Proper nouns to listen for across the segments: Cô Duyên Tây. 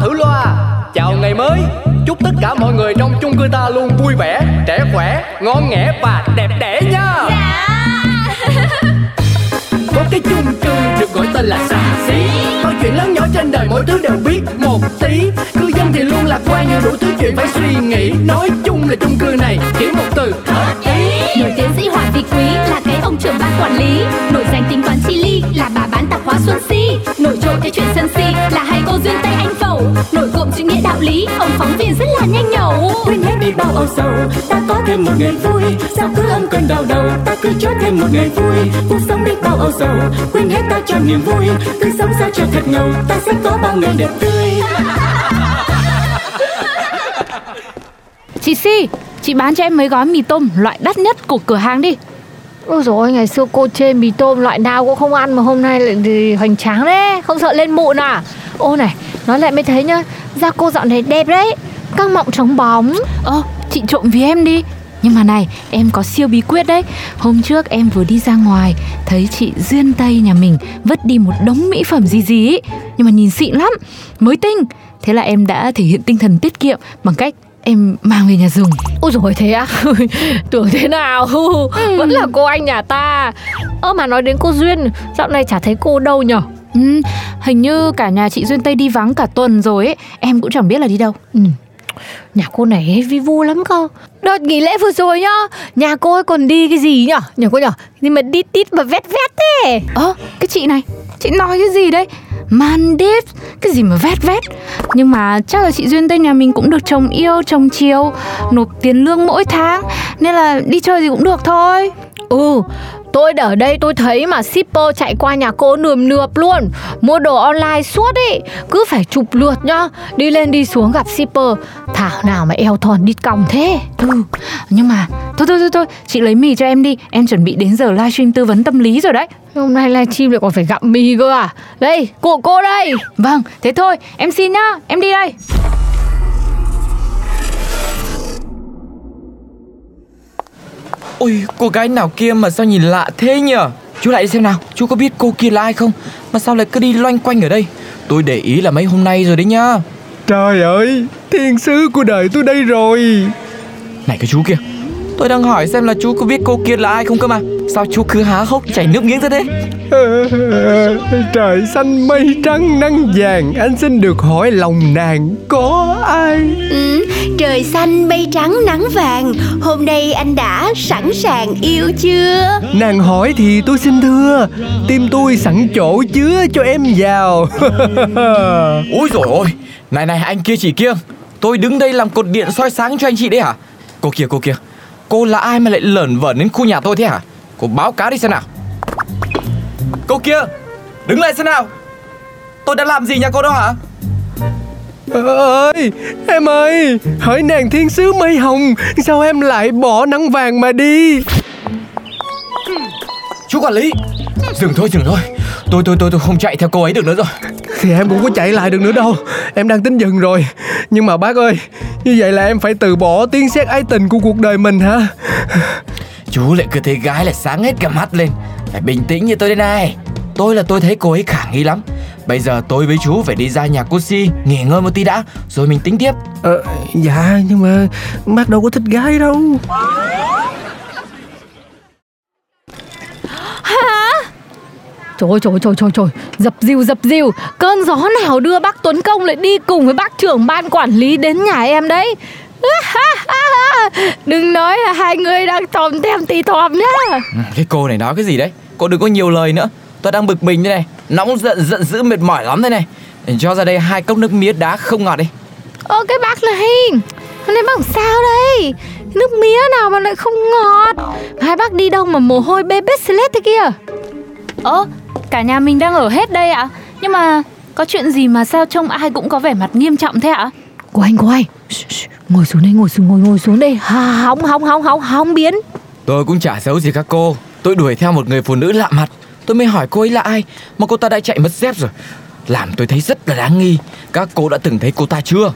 Thử loa. Chào ngày mới, chúc tất cả mọi người trong chung cư ta luôn vui vẻ, trẻ khỏe, ngon nghẻ và đẹp đẽ nha. Dạ. Có cái chung cư được gọi tên là xà xí, mọi chuyện lớn nhỏ trên đời mỗi thứ đều biết một tí. Cư dân thì luôn lạc quan như đủ thứ chuyện phải suy nghĩ. Nói chung là chung cư này chỉ một từ hợp ý. Nổi tiến sĩ Hoàng Vị Quý là cái ông trưởng ban quản lý, nổi danh tính toán chi ly là bà bán tạp hóa Xuân Si, nổi trội cái chuyện sân si là hai cô Duyên Tây anh Phẩu, nổi cộm chữ nghĩa đạo lý ông phóng viên rất là nhanh nhẩu. Quên hết đi bao âu sầu, ta có thêm một ngày vui, sao cứ âm cơn đau đầu, ta cứ cho thêm một ngày vui. Cuộc sống đi bao âu sầu, quên hết ta cho niềm vui, cứ sống sao cho thật ngầu, ta sẽ có bao ngày đẹp tươi. Chị Si, chị bán cho em mấy gói mì tôm loại đắt nhất của cửa hàng đi. Ôi dồi ôi, ngày xưa cô chê mì tôm loại nào cũng không ăn mà hôm nay lại hoành tráng đấy, không sợ lên mụn à? Ô này, nói lại mới thấy nhá, da cô dạo này đẹp đấy, căng mọng trống bóng. Chị trộm vì em đi. Nhưng mà này, em có siêu bí quyết đấy. Hôm trước em vừa đi ra ngoài, thấy chị Duyên Tây nhà mình vứt đi một đống mỹ phẩm gì ấy, nhưng mà nhìn xịn lắm, mới tinh. Thế là em đã thể hiện tinh thần tiết kiệm bằng cách em mang về nhà dùng. Ôi dồi, thế á? Tưởng thế nào? Vẫn là cô anh nhà ta. Mà nói đến cô Duyên, dạo này chả thấy cô đâu nhở? Hình như cả nhà chị Duyên Tây đi vắng cả tuần rồi ấy. Em cũng chẳng biết là đi đâu. Nhà cô này vi vu lắm cơ. Đợt nghỉ lễ vừa rồi nhá, nhà cô ấy còn đi cái gì nhở? Nhà cô nhở? Nhưng mà đi tít mà vét vét thế. Cái chị này, chị nói cái gì đấy? Mandip, cái gì mà vét vét. Nhưng mà chắc là chị Duyên Tây nhà mình cũng được chồng yêu, chồng chiều, nộp tiền lương mỗi tháng, nên là đi chơi gì cũng được thôi. Tôi ở đây tôi thấy mà shipper chạy qua nhà cô nườm nượp luôn, mua đồ online suốt ý, cứ phải chụp lượt nhá, đi lên đi xuống gặp shipper, thảo nào mà eo thon đít còng thế. Nhưng mà thôi, chị lấy mì cho em đi, em chuẩn bị đến giờ livestream tư vấn tâm lý rồi đấy. Hôm nay livestream lại còn phải gặm mì cơ à? Đây, của cô đây. Vâng, thế thôi, em xin nhá, em đi đây. Ôi, cô gái nào kia mà sao nhìn lạ thế nhở? Chú lại đi xem nào, chú có biết cô kia là ai không? Mà sao lại cứ đi loanh quanh ở đây? Tôi để ý là mấy hôm nay rồi đấy nhá. Trời ơi, thiên sứ của đời tôi đây rồi. Này cái chú kia, tôi đang hỏi xem là chú có biết cô kia là ai không cơ mà. Sao chú cứ há hốc chảy nước miếng ra thế? Trời xanh mây trắng nắng vàng, anh xin được hỏi lòng nàng có ai? Trời xanh mây trắng nắng vàng, hôm nay anh đã sẵn sàng yêu chưa? Nàng hỏi thì tôi xin thưa, tim tôi sẵn chỗ chứa cho em vào. Úi dồi ôi, này anh kia chị kia, tôi đứng đây làm cột điện soi sáng cho anh chị đấy hả? Cô kia, cô là ai mà lại lởn vởn đến khu nhà tôi thế hả? Cô báo cáo đi xem nào. Cô kia, đứng lại xem nào. Tôi đã làm gì nhà cô đó hả? Ơi, em ơi, hỡi nàng thiên sứ mây hồng, sao em lại bỏ nắng vàng mà đi? Chú quản lý, dừng thôi. Tôi không chạy theo cô ấy được nữa rồi. Thì em cũng có chạy lại được nữa đâu, em đang tính dừng rồi. Nhưng mà bác ơi, như vậy là em phải từ bỏ tiếng sét ái tình của cuộc đời mình hả? Chú lại cứ thấy gái là sáng hết cả mắt lên. Phải bình tĩnh như tôi đây này. Tôi thấy cô ấy khả nghi lắm. Bây giờ tôi với chú phải đi ra nhà cô Si nghỉ ngơi một tí đã, rồi mình tính tiếp. Dạ nhưng mà bác đâu có thích gái đâu. Hả? Trời, dập dìu. Cơn gió nào đưa bác Tuấn Công lại đi cùng với bác trưởng ban quản lý đến nhà em đấy. Đừng nói là hai người đang tòm tem tì tòm nhá. Cái cô này nói cái gì đấy? Cô đừng có nhiều lời nữa. Tôi đang bực mình đây này, nóng giận dữ mệt mỏi lắm đây này. Để cho ra đây 2 cốc nước mía đá không ngọt đi. Cái bác này, hôm nay bác làm sao đây? Nước mía nào mà lại không ngọt? Hai bác đi đâu mà mồ hôi bê bết sled thế kia? Cả nhà mình đang ở hết đây ạ. Nhưng mà có chuyện gì mà sao trông ai cũng có vẻ mặt nghiêm trọng thế ạ? Cô anh, ngồi xuống đây. Hóng biến. Tôi cũng chả giấu gì các cô, tôi đuổi theo một người phụ nữ lạ mặt, tôi mới hỏi cô ấy là ai mà cô ta đã chạy mất dép rồi, làm tôi thấy rất là đáng nghi. Các cô đã từng thấy cô ta chưa?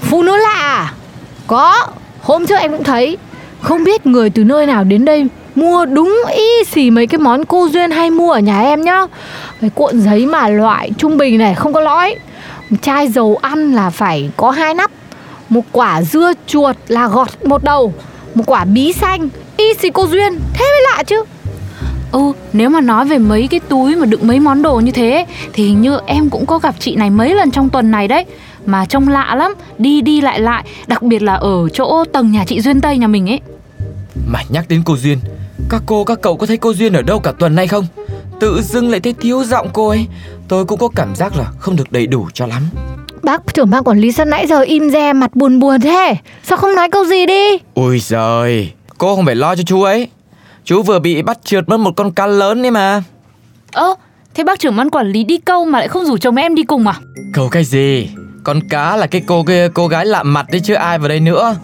Phụ nữ lạ có, hôm trước em cũng thấy, không biết người từ nơi nào đến đây mua đúng y xì mấy cái món cô Duyên hay mua ở nhà em nhá. Cái cuộn giấy mà loại trung bình này không có lõi, một chai dầu ăn là phải có 2 nắp, một quả dưa chuột là gọt 1 đầu, một quả bí xanh, y xì cô Duyên, thế mới lạ chứ. Nếu mà nói về mấy cái túi mà đựng mấy món đồ như thế ấy, thì hình như em cũng có gặp chị này mấy lần trong tuần này đấy. Mà trông lạ lắm, đi lại, đặc biệt là ở chỗ tầng nhà chị Duyên Tây nhà mình ấy. Mà nhắc đến cô Duyên, các cô các cậu có thấy cô Duyên ở đâu cả tuần nay không? Tự dưng lại thấy thiếu giọng cô ấy, tôi cũng có cảm giác là không được đầy đủ cho lắm. Bác trưởng ban quản lý sân nãy giờ im re mặt buồn thế, sao không nói câu gì đi? Ôi giời, cô không phải lo cho chú ấy, chú vừa bị bắt trượt mất một con cá lớn đấy mà. Thế bác trưởng ban quản lý đi câu mà lại không rủ chồng em đi cùng à? Câu cái gì? Con cá là cái cô gái lạ mặt đấy chứ ai vào đây nữa.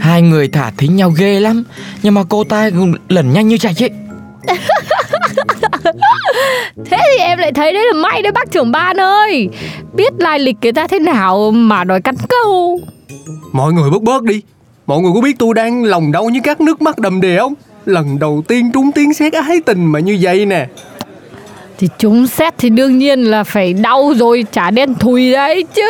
Hai người thả thính nhau ghê lắm, nhưng mà cô ta lẩn nhanh như chạy ấy. Thế thì em lại thấy đấy là may đấy bác trưởng ban ơi. Biết lai lịch người ta thế nào mà đòi cắn câu. Mọi người bớt đi. Mọi người có biết tôi đang lòng đau như các nước mắt đầm đìa không? Lần đầu tiên trúng tiếng sét ái tình mà như vậy nè. Thì trúng sét thì đương nhiên là phải đau rồi, chả đen thùi đấy chứ.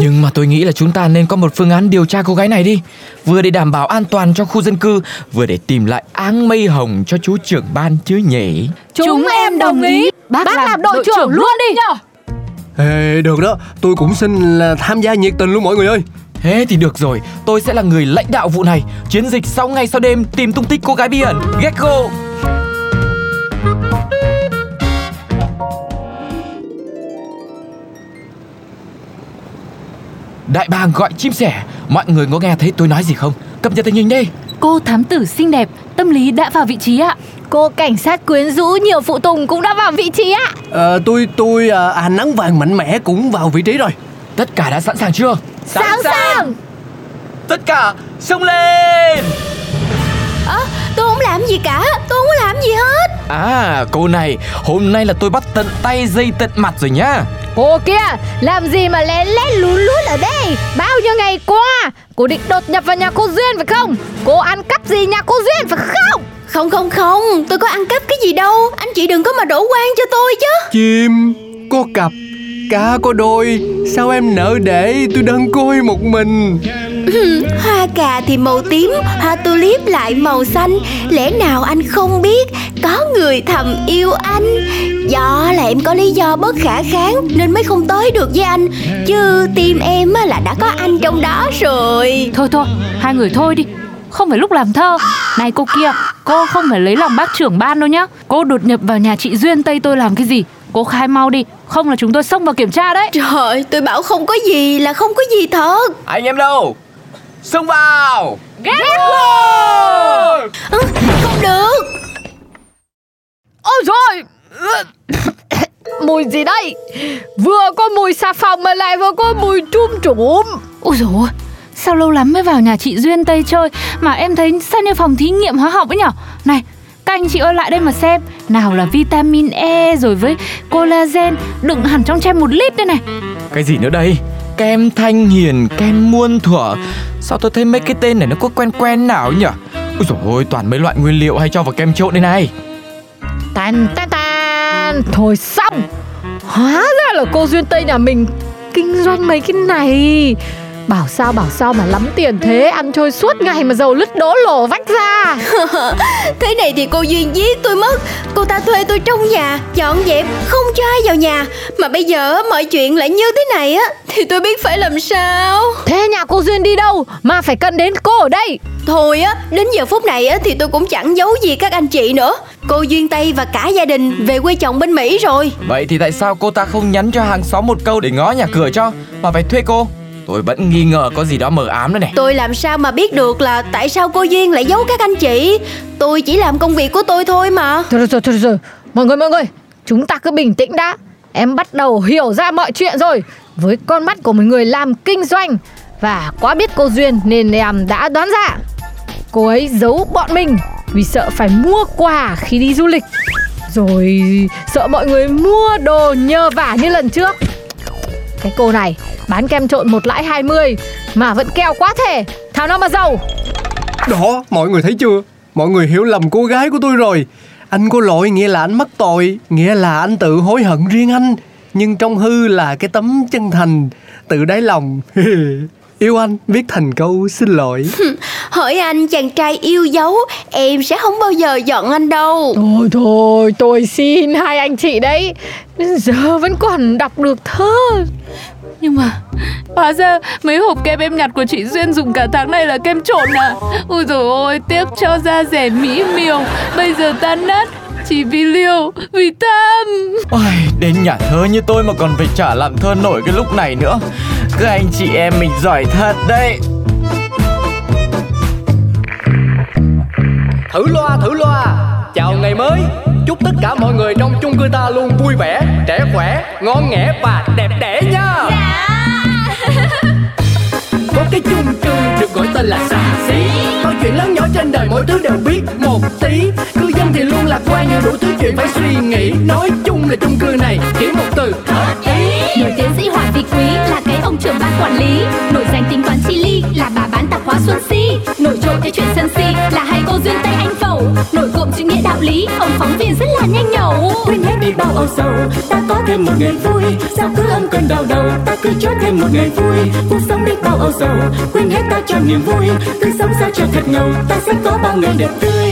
Nhưng mà tôi nghĩ là chúng ta nên có một phương án điều tra cô gái này đi. Vừa để đảm bảo an toàn cho khu dân cư, vừa để tìm lại áng mây hồng cho chú trưởng ban chứ nhỉ. Chúng em đồng ý. Bác làm đội trưởng luôn đi nhờ. Được đó, tôi cũng xin là tham gia nhiệt tình luôn mọi người ơi. Thế thì được rồi, tôi sẽ là người lãnh đạo vụ này. Chiến dịch 6 ngày sau đêm tìm tung tích cô gái bí ẩn Gecko. Đại bàng gọi chim sẻ, mọi người có nghe thấy tôi nói gì không? Cập nhật tình hình đi. Cô thám tử xinh đẹp, tâm lý đã vào vị trí ạ. Cô cảnh sát quyến rũ nhiều phụ tùng cũng đã vào vị trí ạ. Nắng vàng mạnh mẽ cũng vào vị trí rồi. Tất cả đã sẵn sàng chưa? Sẵn sàng. Tất cả xông lên. Tôi không làm gì cả, tôi không làm gì hết. Cô này, hôm nay là tôi bắt tận tay dây tận mặt rồi nhá. Cô kia, làm gì mà lén lén lút lút ở đây? Bao nhiêu ngày qua, cô định đột nhập vào nhà cô Duyên phải không? Cô ăn cắp gì nhà cô Duyên phải không? Không, tôi có ăn cắp cái gì đâu. Anh chị đừng có mà đổ oan cho tôi chứ. Chim có cặp, cá có đôi, sao em nỡ để tôi đơn côi một mình? Hoa cà thì màu tím, hoa tulip lại màu xanh. Lẽ nào anh không biết có người thầm yêu anh? Do là em có lý do bất khả kháng nên mới không tới được với anh, chứ tim em là đã có anh trong đó rồi. Thôi, hai người thôi đi, không phải lúc làm thơ. Này cô kia, cô không phải lấy lòng bác trưởng ban đâu nhá. Cô đột nhập vào nhà chị Duyên Tây tôi làm cái gì? Cô khai mau đi, không là chúng tôi xông vào kiểm tra đấy. Trời ơi, tôi bảo không có gì là không có gì thật. Anh em đâu? Xông vào! Gecko! Không được. Ôi trời! Mùi gì đây? Vừa có mùi xà phòng mà lại vừa có mùi chum trũm. Ôi trời ơi! Sao lâu lắm mới vào nhà chị Duyên Tây chơi mà em thấy sao như phòng thí nghiệm hóa học ấy nhở? Này! Các anh chị ơi lại đây mà xem. Nào là vitamin E rồi với collagen đựng hẳn trong chai 1 lít đây này. Cái gì nữa đây? Kem Thanh Hiền, kem Muôn Thuở. Sao tôi thấy mấy cái tên này nó có quen nào nhỉ? Ôi dồi ôi, toàn mấy loại nguyên liệu hay cho vào kem trộn đây này. Tan. Thôi xong. Hóa ra là cô Duyên Tây nhà mình kinh doanh mấy cái này. Bảo sao mà lắm tiền thế, ăn chơi suốt ngày mà giàu lứt đổ lổ vách ra. Thế này thì cô Duyên giết tôi mất. Cô ta thuê tôi trong nhà, dọn dẹp, không cho ai vào nhà. Mà bây giờ mọi chuyện lại như thế này á, thì tôi biết phải làm sao. Thế nhà cô Duyên đi đâu mà phải cần đến cô ở đây? Thôi á, đến giờ phút này á thì tôi cũng chẳng giấu gì các anh chị nữa. Cô Duyên Tây và cả gia đình về quê chồng bên Mỹ rồi. Vậy thì tại sao cô ta không nhắn cho hàng xóm một câu để ngó nhà cửa cho, mà phải thuê cô? Tôi vẫn nghi ngờ có gì đó mờ ám nữa này. Tôi làm sao mà biết được là tại sao cô Duyên lại giấu các anh chị? Tôi chỉ làm công việc của tôi thôi mà. Thôi rồi. Mọi người, chúng ta cứ bình tĩnh đã. Em bắt đầu hiểu ra mọi chuyện rồi. Với con mắt của một người làm kinh doanh và quá biết cô Duyên nên em đã đoán ra cô ấy giấu bọn mình vì sợ phải mua quà khi đi du lịch, rồi sợ mọi người mua đồ nhờ vả như lần trước. Cái cô này bán kem trộn 1 lãi 20 mà vẫn keo quá thể, thảo nào mà giàu. Đó, mọi người thấy chưa? Mọi người hiểu lầm cô gái của tôi rồi. Anh có lỗi nghĩa là anh mắc tội, nghĩa là anh tự hối hận riêng anh, nhưng trong hư là cái tấm chân thành tự đáy lòng. Yêu anh viết thành câu xin lỗi. Hỏi anh chàng trai yêu dấu, em sẽ không bao giờ giận anh đâu. Thôi tôi xin hai anh chị đấy, đến giờ vẫn còn đọc được thơ. Nhưng mà hóa ra mấy hộp kem em nhặt của chị Duyên dùng cả tháng này là kem trộn à? Ôi dồi ôi, tiếc cho da rẻ mỹ miều, bây giờ tan nát chỉ vì liều, vì tham. Ôi, đến nhà thơ như tôi mà còn phải trả làm thơ nổi cái lúc này nữa. Các anh chị em mình giỏi thật đấy. Thử loa, chào ngày mới. Chúc tất cả mọi người trong chung cư ta luôn vui vẻ, trẻ khỏe, ngon nghẻ và đẹp đẽ nha. Có cái chung cư được gọi tên là xà xí, mọi chuyện lớn nhỏ trên đời mỗi thứ đều biết một tí. Cư dân thì luôn lạc quan nhưng đủ thứ chuyện phải suy nghĩ. Nói chung là chung cư này chỉ một từ hợp ý. Nổi tiến sĩ Hoàng Vị Quý là cái ông trưởng ban quản lý, nổi danh tính toán chi ly là bà bán tạp hóa Xuân Si, nổi trội cái chuyện sân si là hai cô Duyên Tây anh Phẩu, nổi cộm chữ nghĩa đạo lý ông phóng viên rất là nhanh nhẩu. Quên hết đi bao âu sầu, ta có thêm một ngày vui, sao cứ âm cơn đau đầu, ta cứ cho thêm một ngày vui. Cuộc sống đi bao âu sầu, quên hết ta cho niềm vui, cứ sống sao cho thật ngầu, ta sẽ có bao ngày đẹp tươi.